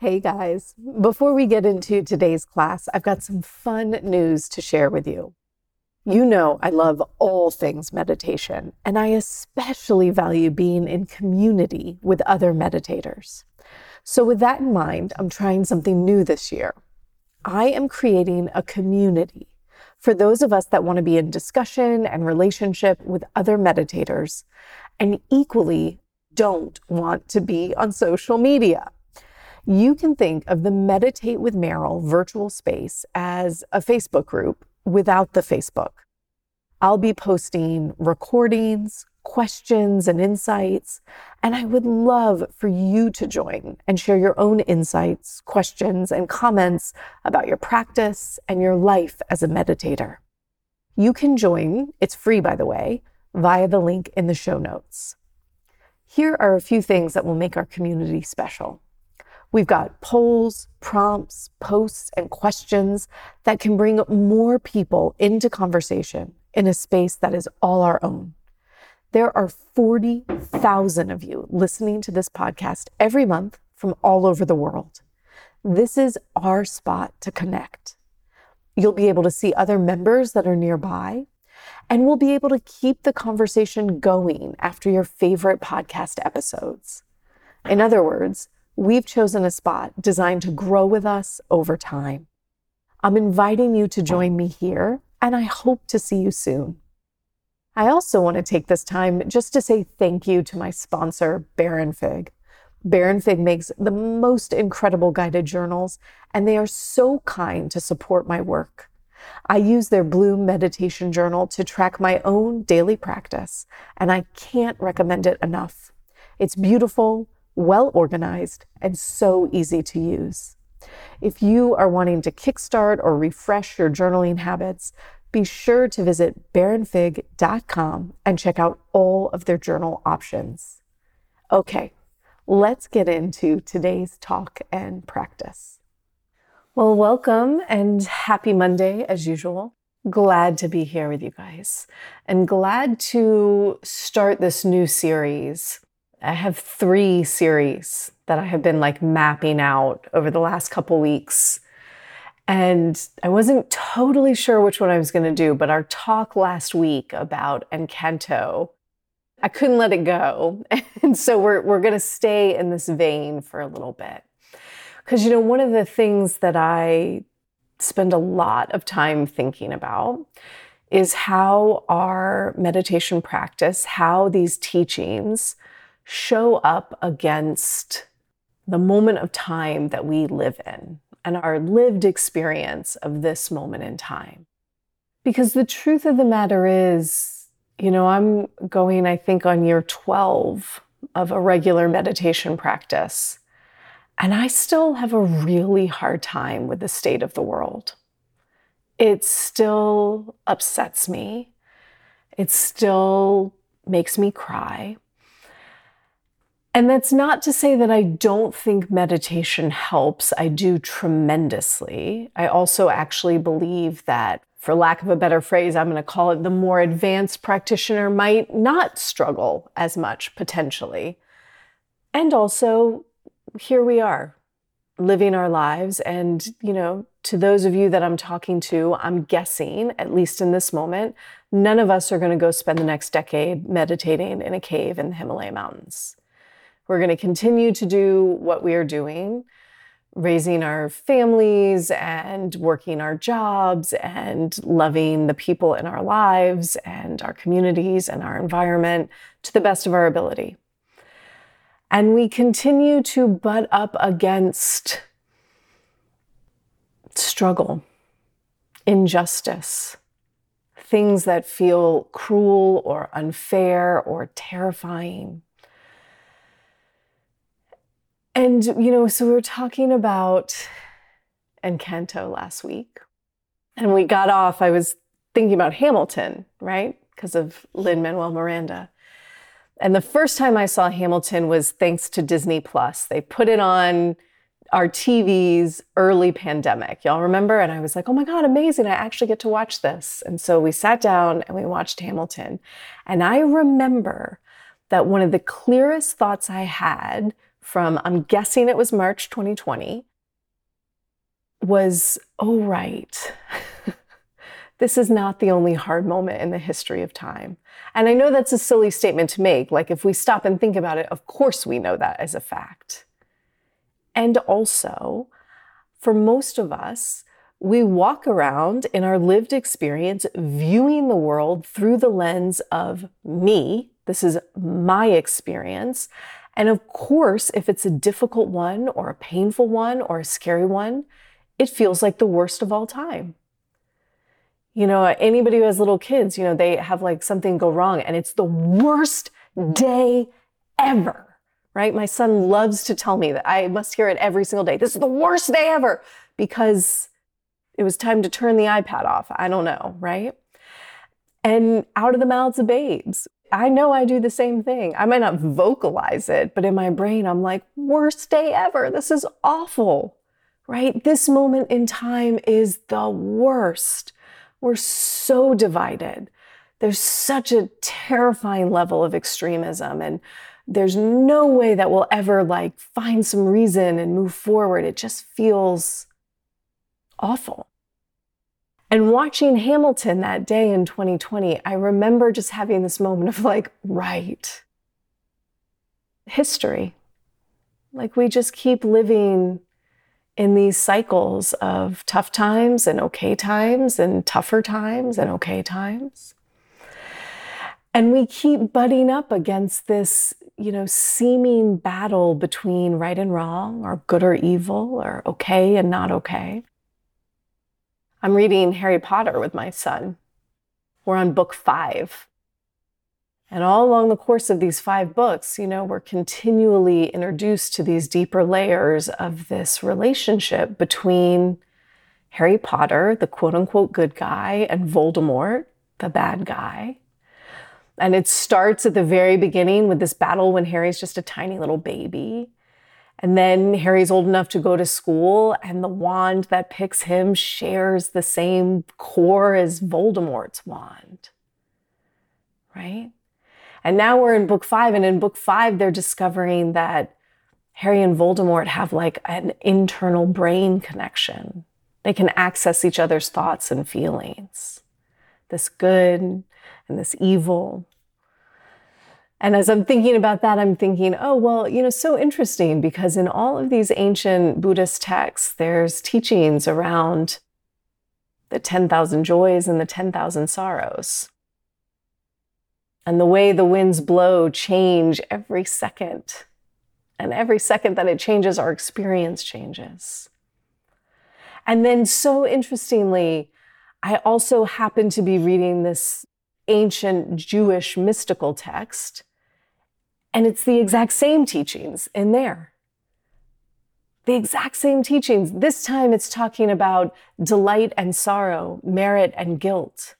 Hey guys, before we get into today's class, I've got some fun news to share with you. You know I love all things meditation, and I especially value being in community with other meditators. So with that in mind, I'm trying something new this year. I am creating a community for those of us that want to be in discussion and relationship with other meditators, and equally don't want to be on social media. You can think of the Meditate with Meryl virtual space as a Facebook group without the Facebook. I'll be posting recordings, questions, and insights, and I would love for you to join and share your own insights, questions, and comments about your practice and your life as a meditator. You can join, it's free by the way, via the link in the show notes. Here are a few things that will make our community special. We've got polls, prompts, posts, and questions that can bring more people into conversation in a space that is all our own. There are 40,000 of you listening to this podcast every month from all over the world. This is our spot to connect. You'll be able to see other members that are nearby, and we'll be able to keep the conversation going after your favorite podcast episodes. In other words, we've chosen a spot designed to grow with us over time. I'm inviting you to join me here, and I hope to see you soon. I also want to take this time just to say thank you to my sponsor, Baron Fig. Baron Fig makes the most incredible guided journals, and they are so kind to support my work. I use their Bloom Meditation Journal to track my own daily practice, and I can't recommend it enough. It's beautiful, well-organized, and so easy to use. If you are wanting to kickstart or refresh your journaling habits, be sure to visit baronfig.com and check out all of their journal options. Okay, let's get into today's talk and practice. Well, welcome and happy Monday as usual. Glad to be here with you guys and glad to start this new series. I have three series that I have been mapping out over the last couple weeks. And I wasn't totally sure which one I was going to do, but our talk last week about Encanto, I couldn't let it go. And so we're going to stay in this vein for a little bit. Because, you know, one of the things that I spend a lot of time thinking about is how our meditation practice, how these teachings show up against the moment of time that we live in and our lived experience of this moment in time. Because the truth of the matter is, you know, I'm going, I think, on year 12 of a regular meditation practice, and I still have a really hard time with the state of the world. It still upsets me. It still makes me cry. And that's not to say that I don't think meditation helps. I do tremendously. I also actually believe that, for lack of a better phrase, I'm going to call it, the more advanced practitioner might not struggle as much potentially. And also, here we are living our lives. And, you know, to those of you that I'm talking to, I'm guessing, at least in this moment, none of us are going to go spend the next decade meditating in a cave in the Himalaya Mountains. We're going to continue to do what we are doing. raising our families and working our jobs and loving the people in our lives and our communities and our environment to the best of our ability. And we continue to butt up against struggle, injustice, things that feel cruel or unfair or terrifying. And, so we were talking about Encanto last week, and we got off, I was thinking about Hamilton, right? Because of Lin-Manuel Miranda. And the first time I saw Hamilton was thanks to Disney Plus. They put it on our TVs early pandemic. Y'all remember? And I was like, oh my God, amazing. I actually get to watch this. And so we sat down and we watched Hamilton. And I remember that one of the clearest thoughts I had from, I'm guessing it was March 2020, was, oh, right, this is not the only hard moment in the history of time. And I know that's a silly statement to make. Like, if we stop and think about it, of course we know that as a fact. And also, for most of us, we walk around in our lived experience viewing the world through the lens of me. This is my experience. And of course, if it's a difficult one or a painful one or a scary one, it feels like the worst of all time. Anybody who has little kids, they have like something go wrong and it's the worst day ever, right? My son loves to tell me that I must hear it every single day. This is the worst day ever because it was time to turn the iPad off. I don't know, right? And out of the mouths of babes. I know I do the same thing. I might not vocalize it, but in my brain, I'm like, worst day ever. This is awful, right? This moment in time is the worst. We're so divided. There's such a terrifying level of extremism, and there's no way that we'll ever find some reason and move forward. It just feels awful. And watching Hamilton that day in 2020, I remember just having this moment of right, history. We just keep living in these cycles of tough times and okay times and tougher times and okay times. And we keep butting up against this, seeming battle between right and wrong or good or evil or okay and not okay. I'm reading Harry Potter with my son. We're on book 5. And all along the course of these 5 books, we're continually introduced to these deeper layers of this relationship between Harry Potter, the quote-unquote good guy, and Voldemort, the bad guy. And it starts at the very beginning with this battle when Harry's just a tiny little baby. And then Harry's old enough to go to school, and the wand that picks him shares the same core as Voldemort's wand, right? And now we're in book 5, and in book 5, they're discovering that Harry and Voldemort have an internal brain connection. They can access each other's thoughts and feelings, this good and this evil. And as I'm thinking about that, I'm thinking, oh, well, so interesting, because in all of these ancient Buddhist texts, there's teachings around the 10,000 joys and the 10,000 sorrows. And the way the winds blow change every second. And every second that it changes, our experience changes. And then so interestingly, I also happen to be reading this ancient Jewish mystical text, and it's the exact same teachings in there. The exact same teachings. This time it's talking about delight and sorrow, merit and guilt,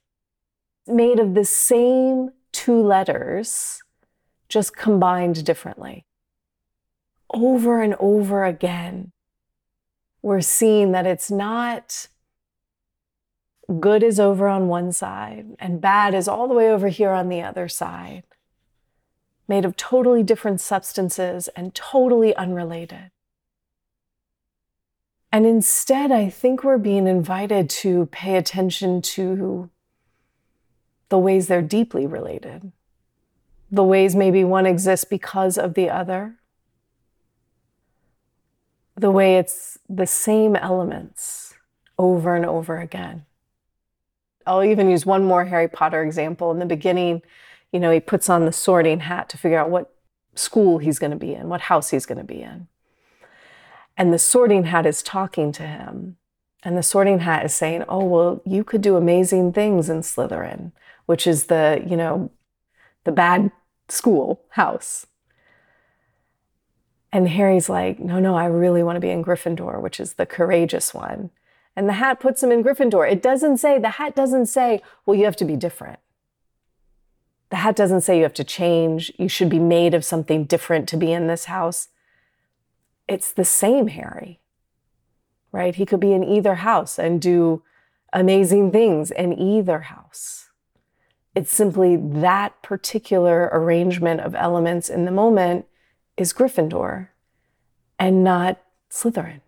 made of the same 2 letters, just combined differently. Over and over again, we're seeing that it's not good is over on one side and bad is all the way over here on the other side, made of totally different substances and totally unrelated. And instead, I think we're being invited to pay attention to the ways they're deeply related, the ways maybe one exists because of the other, the way it's the same elements over and over again. I'll even use one more Harry Potter example. In the beginning, you know, he puts on the sorting hat to figure out what school he's going to be in, what house he's going to be in. And the sorting hat is talking to him. And the sorting hat is saying, oh, well, you could do amazing things in Slytherin, which is the, you know, the bad school house. And Harry's like, no, I really want to be in Gryffindor, which is the courageous one. And the hat puts him in Gryffindor. The hat doesn't say, well, you have to be different. The hat doesn't say you have to change. You should be made of something different to be in this house. It's the same Harry, right? He could be in either house and do amazing things in either house. It's simply that particular arrangement of elements in the moment is Gryffindor and not Slytherin.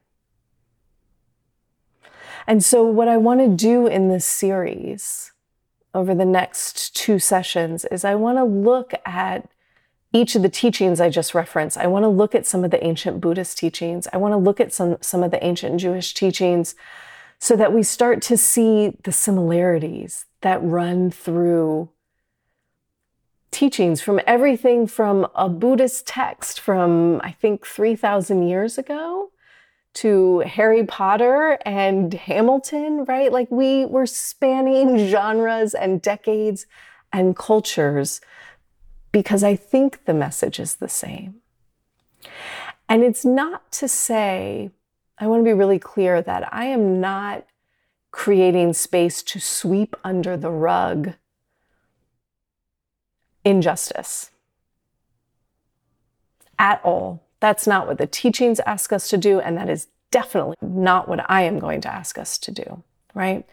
And so what I want to do in this series over the next 2 sessions is I want to look at each of the teachings I just referenced. I want to look at some of the ancient Buddhist teachings. I want to look at some of the ancient Jewish teachings so that we start to see the similarities that run through teachings from everything from a Buddhist text from, I think, 3,000 years ago to Harry Potter and Hamilton, right? Like we were spanning genres and decades and cultures because I think the message is the same. And it's not to say, I want to be really clear that I am not creating space to sweep under the rug injustice at all. That's not what the teachings ask us to do, and that is definitely not what I am going to ask us to do, right?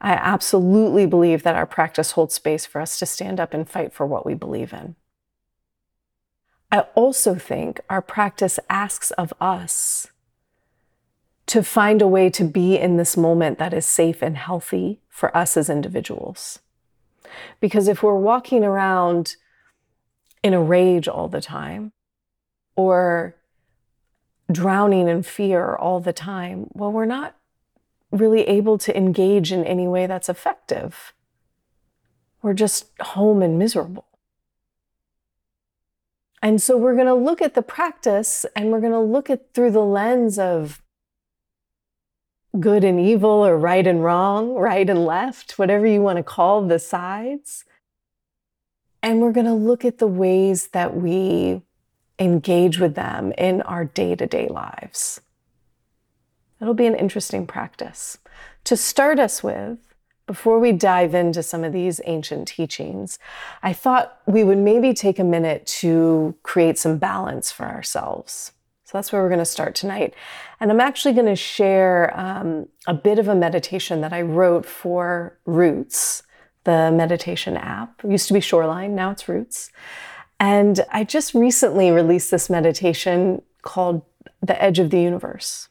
I absolutely believe that our practice holds space for us to stand up and fight for what we believe in. I also think our practice asks of us to find a way to be in this moment that is safe and healthy for us as individuals. Because if we're walking around in a rage all the time, or drowning in fear all the time, well, we're not really able to engage in any way that's effective. We're just home and miserable. And so we're going to look at the practice and we're going to look at through the lens of good and evil or right and wrong, right and left, whatever you want to call the sides. And we're going to look at the ways that we engage with them in our day-to-day lives. It'll be an interesting practice. To start us with, before we dive into some of these ancient teachings, I thought we would maybe take a minute to create some balance for ourselves. So that's where we're going to start tonight. And I'm actually going to share a bit of a meditation that I wrote for Roots, the meditation app. It used to be Shoreline, now it's Roots. And I just recently released this meditation called The Edge of the Universe.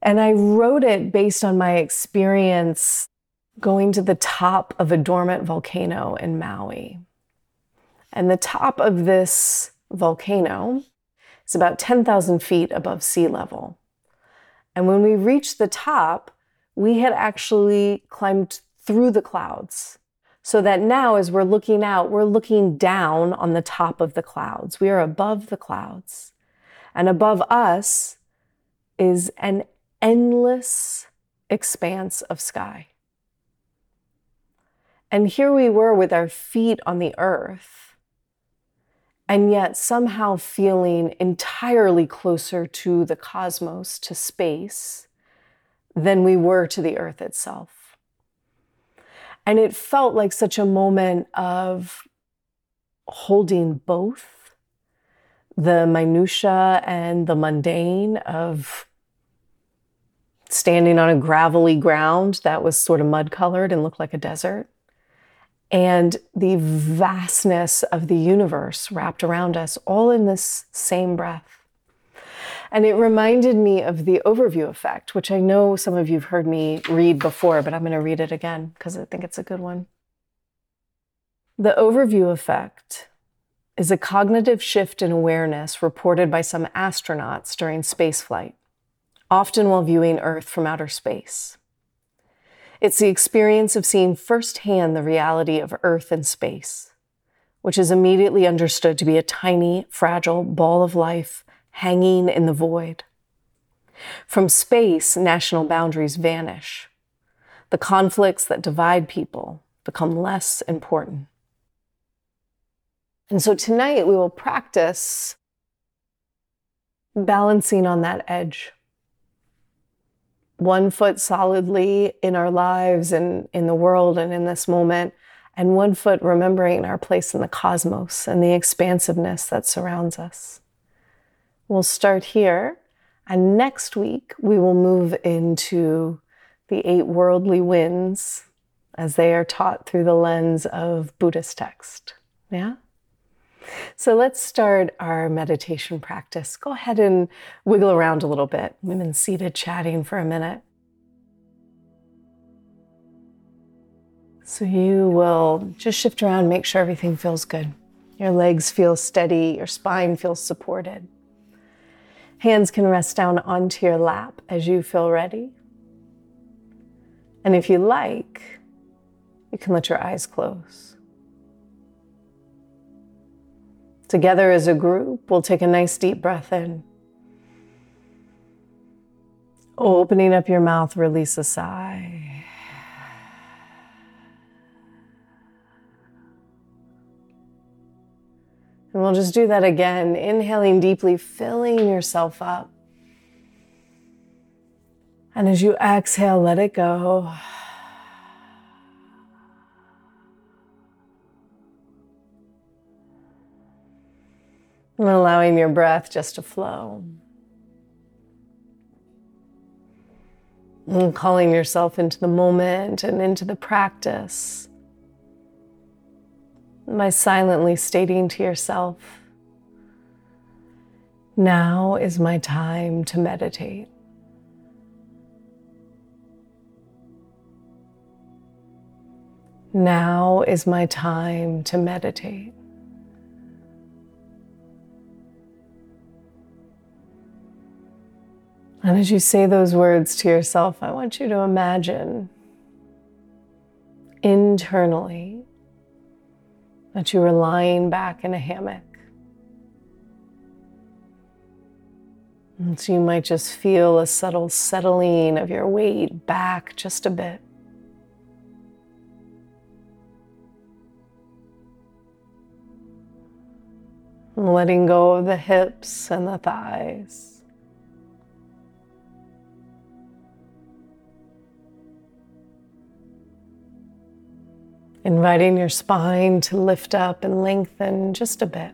And I wrote it based on my experience going to the top of a dormant volcano in Maui. And the top of this volcano is about 10,000 feet above sea level. And when we reached the top, we had actually climbed through the clouds. So that now as we're looking out, we're looking down on the top of the clouds. We are above the clouds. And above us is an endless expanse of sky. And here we were with our feet on the earth, and yet somehow feeling entirely closer to the cosmos, to space, than we were to the earth itself. And it felt like such a moment of holding both the minutia and the mundane of standing on a gravelly ground that was sort of mud-colored and looked like a desert, and the vastness of the universe wrapped around us all in this same breath. And it reminded me of The Overview Effect, which I know some of you've heard me read before, but I'm going to read it again because I think it's a good one. The Overview Effect is a cognitive shift in awareness reported by some astronauts during spaceflight, often while viewing Earth from outer space. It's the experience of seeing firsthand the reality of Earth and space, which is immediately understood to be a tiny, fragile ball of life hanging in the void. From space, national boundaries vanish. The conflicts that divide people become less important. And so tonight we will practice balancing on that edge. One foot solidly in our lives and in the world and in this moment, and one foot remembering our place in the cosmos and the expansiveness that surrounds us. We'll start here, and next week we will move into the 8 worldly winds as they are taught through the lens of Buddhist text. Yeah? So let's start our meditation practice. Go ahead and wiggle around a little bit. We've been seated chatting for a minute. So you will just shift around, make sure everything feels good. Your legs feel steady, your spine feels supported. Hands can rest down onto your lap as you feel ready. And if you like, you can let your eyes close. Together as a group, we'll take a nice deep breath in. Opening up your mouth, release a sigh. And we'll just do that again, inhaling deeply, filling yourself up. And as you exhale, let it go. And allowing your breath just to flow. And calling yourself into the moment and into the practice by silently stating to yourself, now is my time to meditate. Now is my time to meditate. And as you say those words to yourself, I want you to imagine internally that you were lying back in a hammock. And so you might just feel a subtle settling of your weight back just a bit. And letting go of the hips and the thighs. Inviting your spine to lift up and lengthen just a bit.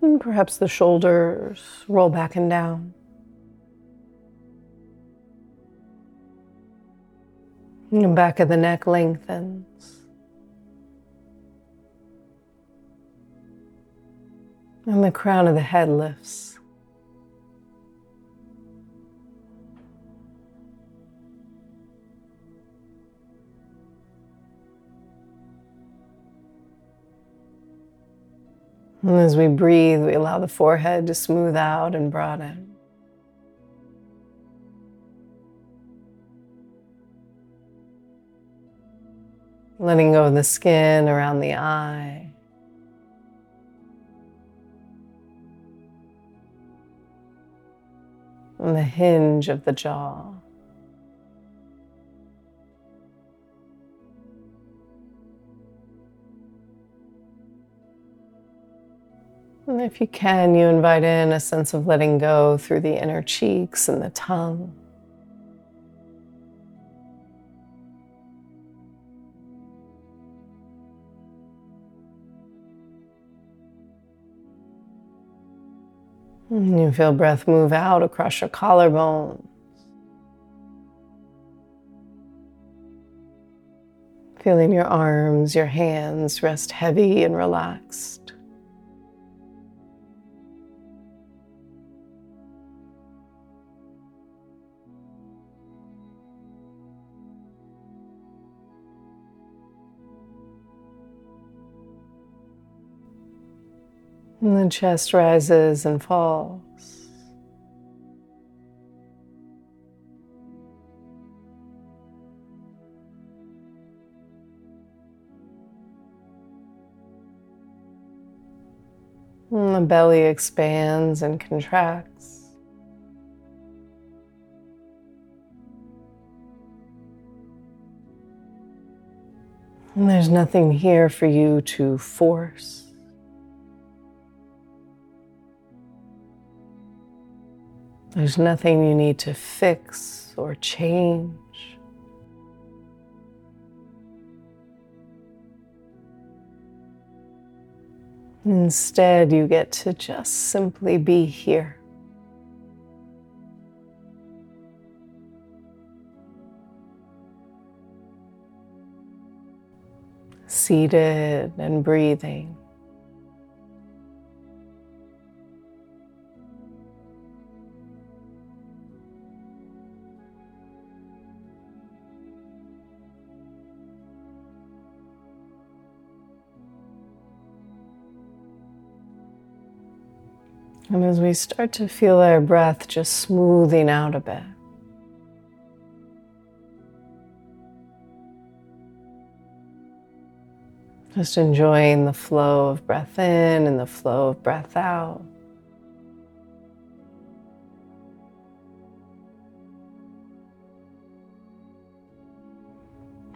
And perhaps the shoulders roll back and down. And the back of the neck lengthens. And the crown of the head lifts. And as we breathe, we allow the forehead to smooth out and broaden. Letting go of the skin around the eye. And the hinge of the jaw. And if you can, you invite in a sense of letting go through the inner cheeks and the tongue. And you feel breath move out across your collarbones. Feeling your arms, your hands rest heavy and relaxed. And the chest rises and falls. And the belly expands and contracts. And there's nothing here for you to force. There's nothing you need to fix or change. Instead, you get to just simply be here. Seated and breathing. And as we start to feel our breath just smoothing out a bit, just enjoying the flow of breath in and the flow of breath out.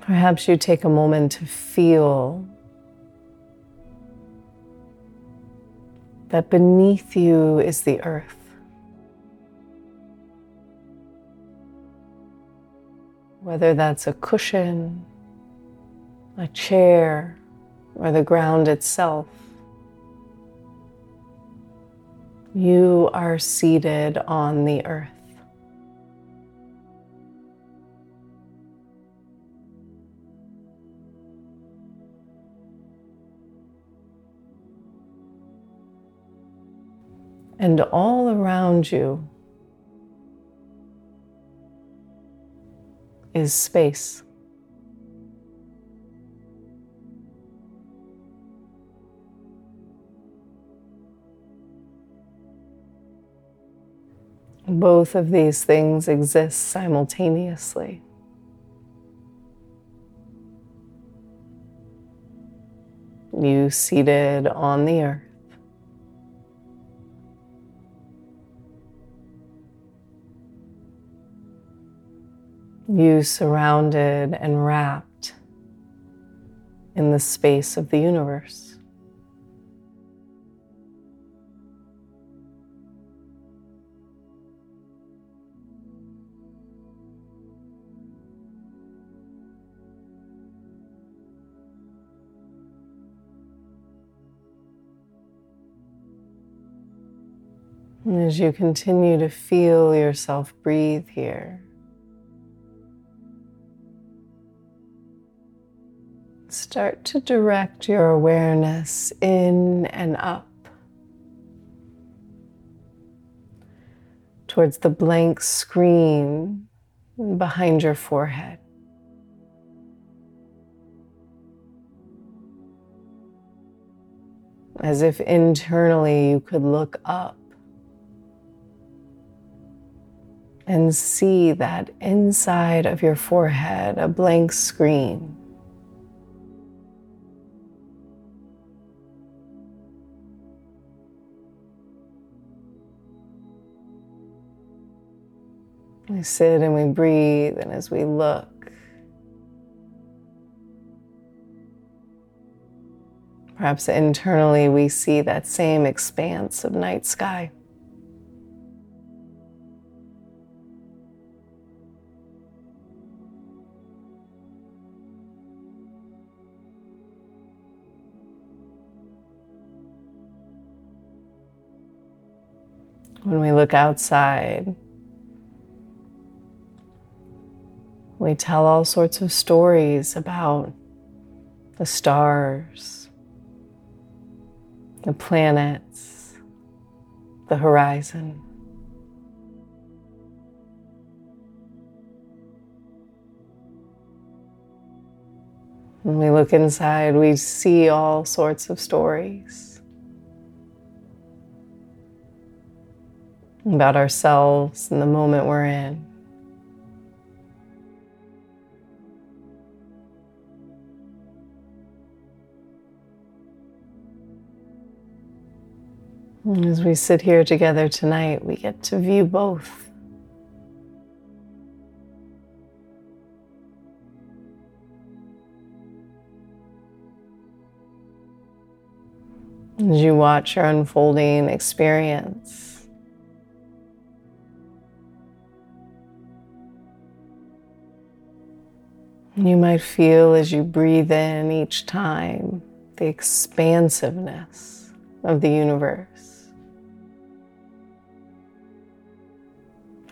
Perhaps you take a moment to feel that beneath you is the earth. Whether that's a cushion, a chair, or the ground itself. You are seated on the earth. And all around you is space. Both of these things exist simultaneously. You seated on the earth. You surrounded and wrapped in the space of the universe. And as you continue to feel yourself breathe here, start to direct your awareness in and up towards the blank screen behind your forehead. As if internally you could look up and see that inside of your forehead, a blank screen. We sit and we breathe, and as we look, perhaps internally we see that same expanse of night sky. When we look outside, we tell all sorts of stories about the stars, the planets, the horizon. When we look inside, we see all sorts of stories about ourselves and the moment we're in. As we sit here together tonight, we get to view both. As you watch your unfolding experience, you might feel as you breathe in each time the expansiveness of the universe.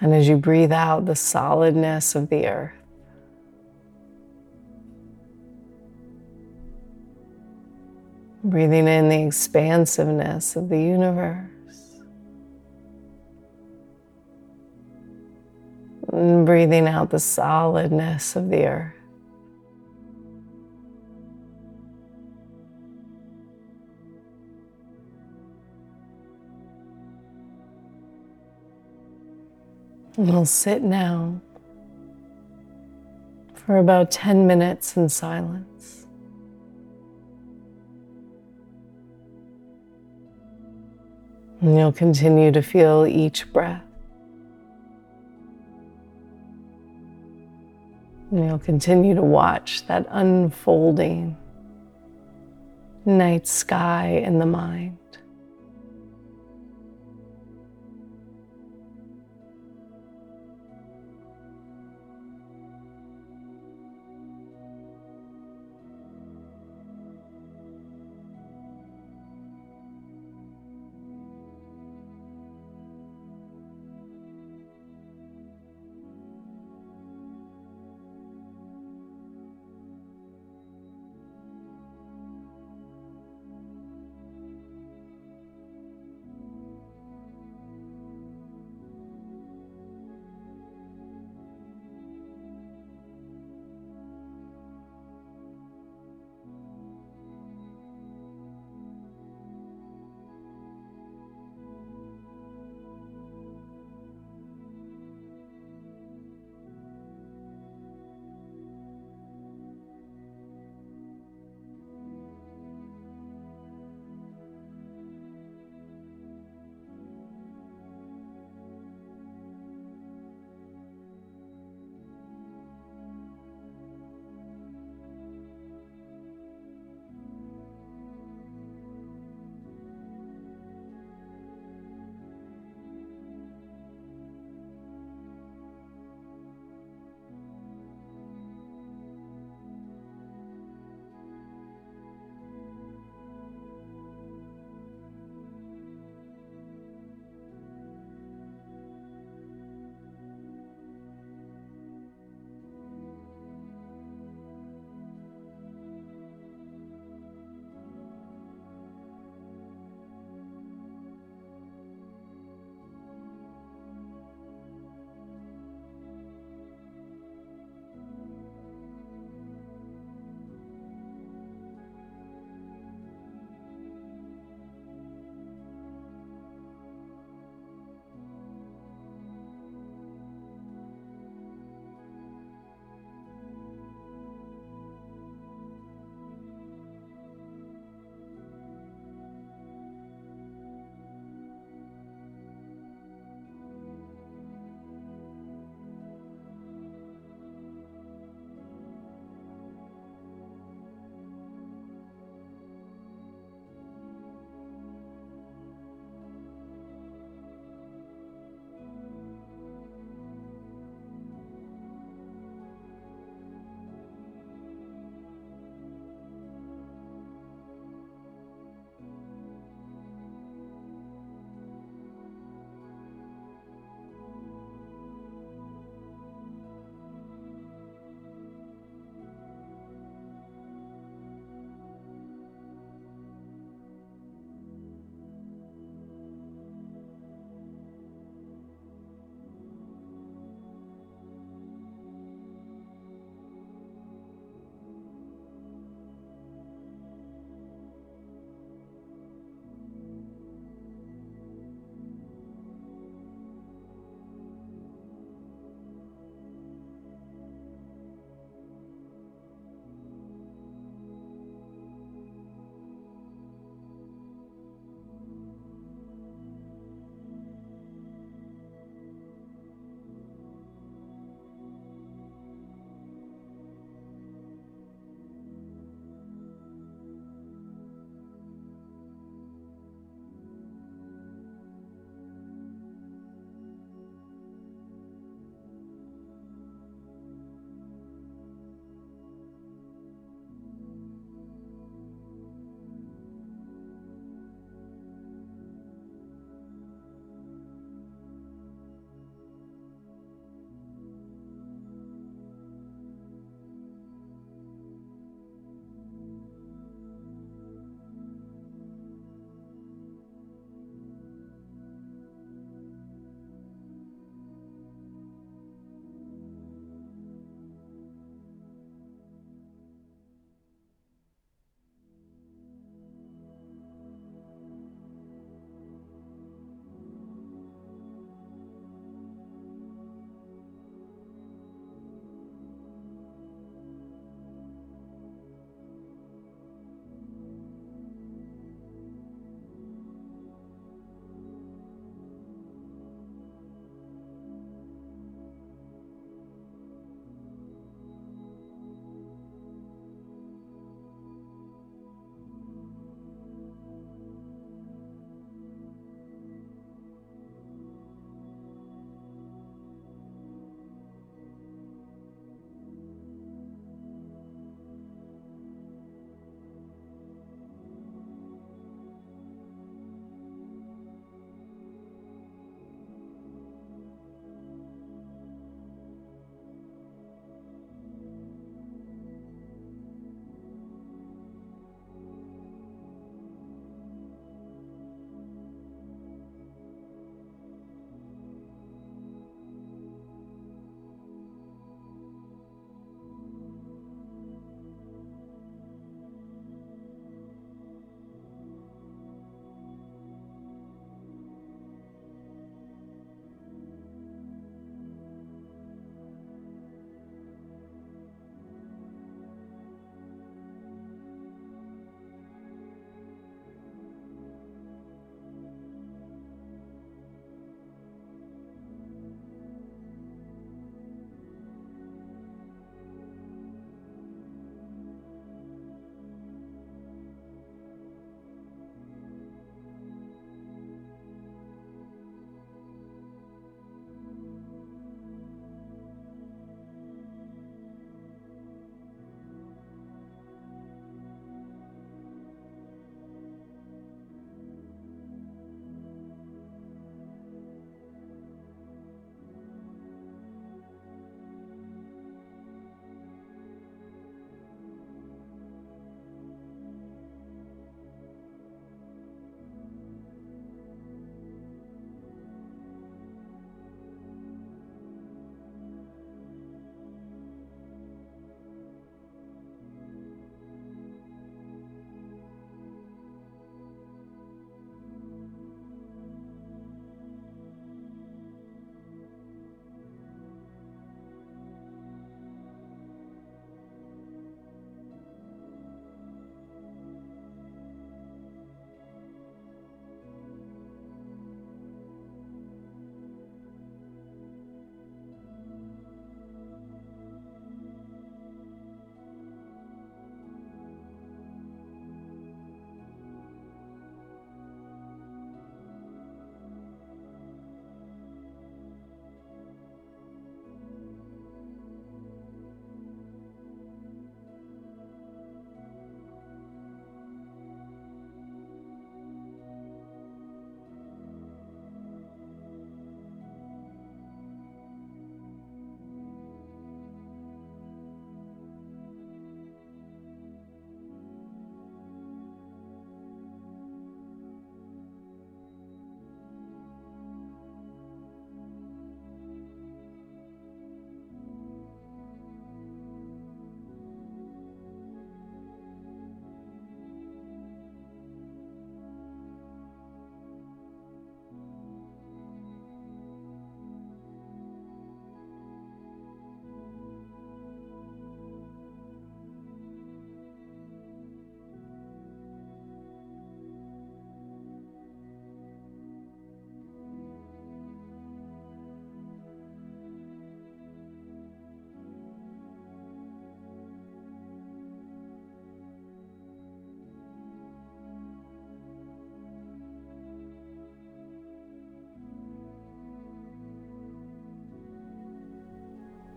And as you breathe out, the solidness of the earth. Breathing in the expansiveness of the universe. And breathing out the solidness of the earth. We'll sit now for about 10 minutes in silence. And you'll continue to feel each breath. And you'll continue to watch that unfolding night sky in the mind.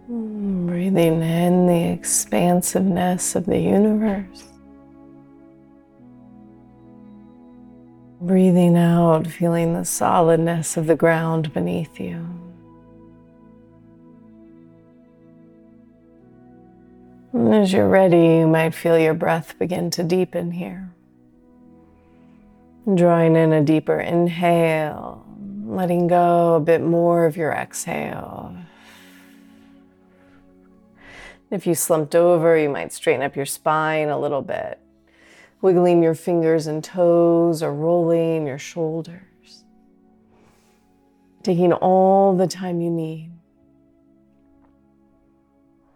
Breathing in the expansiveness of the universe. Breathing out, feeling the solidness of the ground beneath you. And as you're ready, you might feel your breath begin to deepen here. Drawing in a deeper inhale, letting go a bit more of your exhale. If you slumped over, you might straighten up your spine a little bit, wiggling your fingers and toes or rolling your shoulders. Taking all the time you need.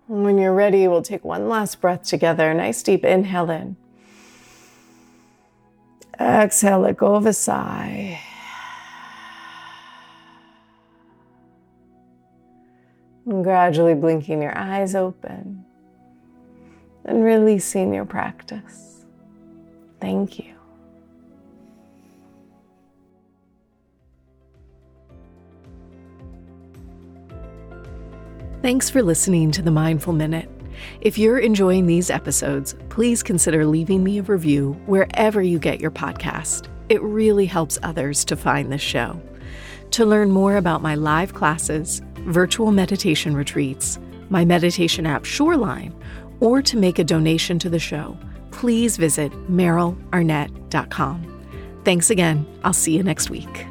And when you're ready, we'll take one last breath together. Nice deep inhale in. Exhale, let go of a sigh. And gradually blinking your eyes open and releasing your practice. Thank you. Thanks for listening to The Mindful Minute. If you're enjoying these episodes, please consider leaving me a review wherever you get your podcast. It really helps others to find this show. To learn more about my live classes, virtual meditation retreats, my meditation app Shoreline, or to make a donation to the show, please visit MerylArnett.com. Thanks again. I'll see you next week.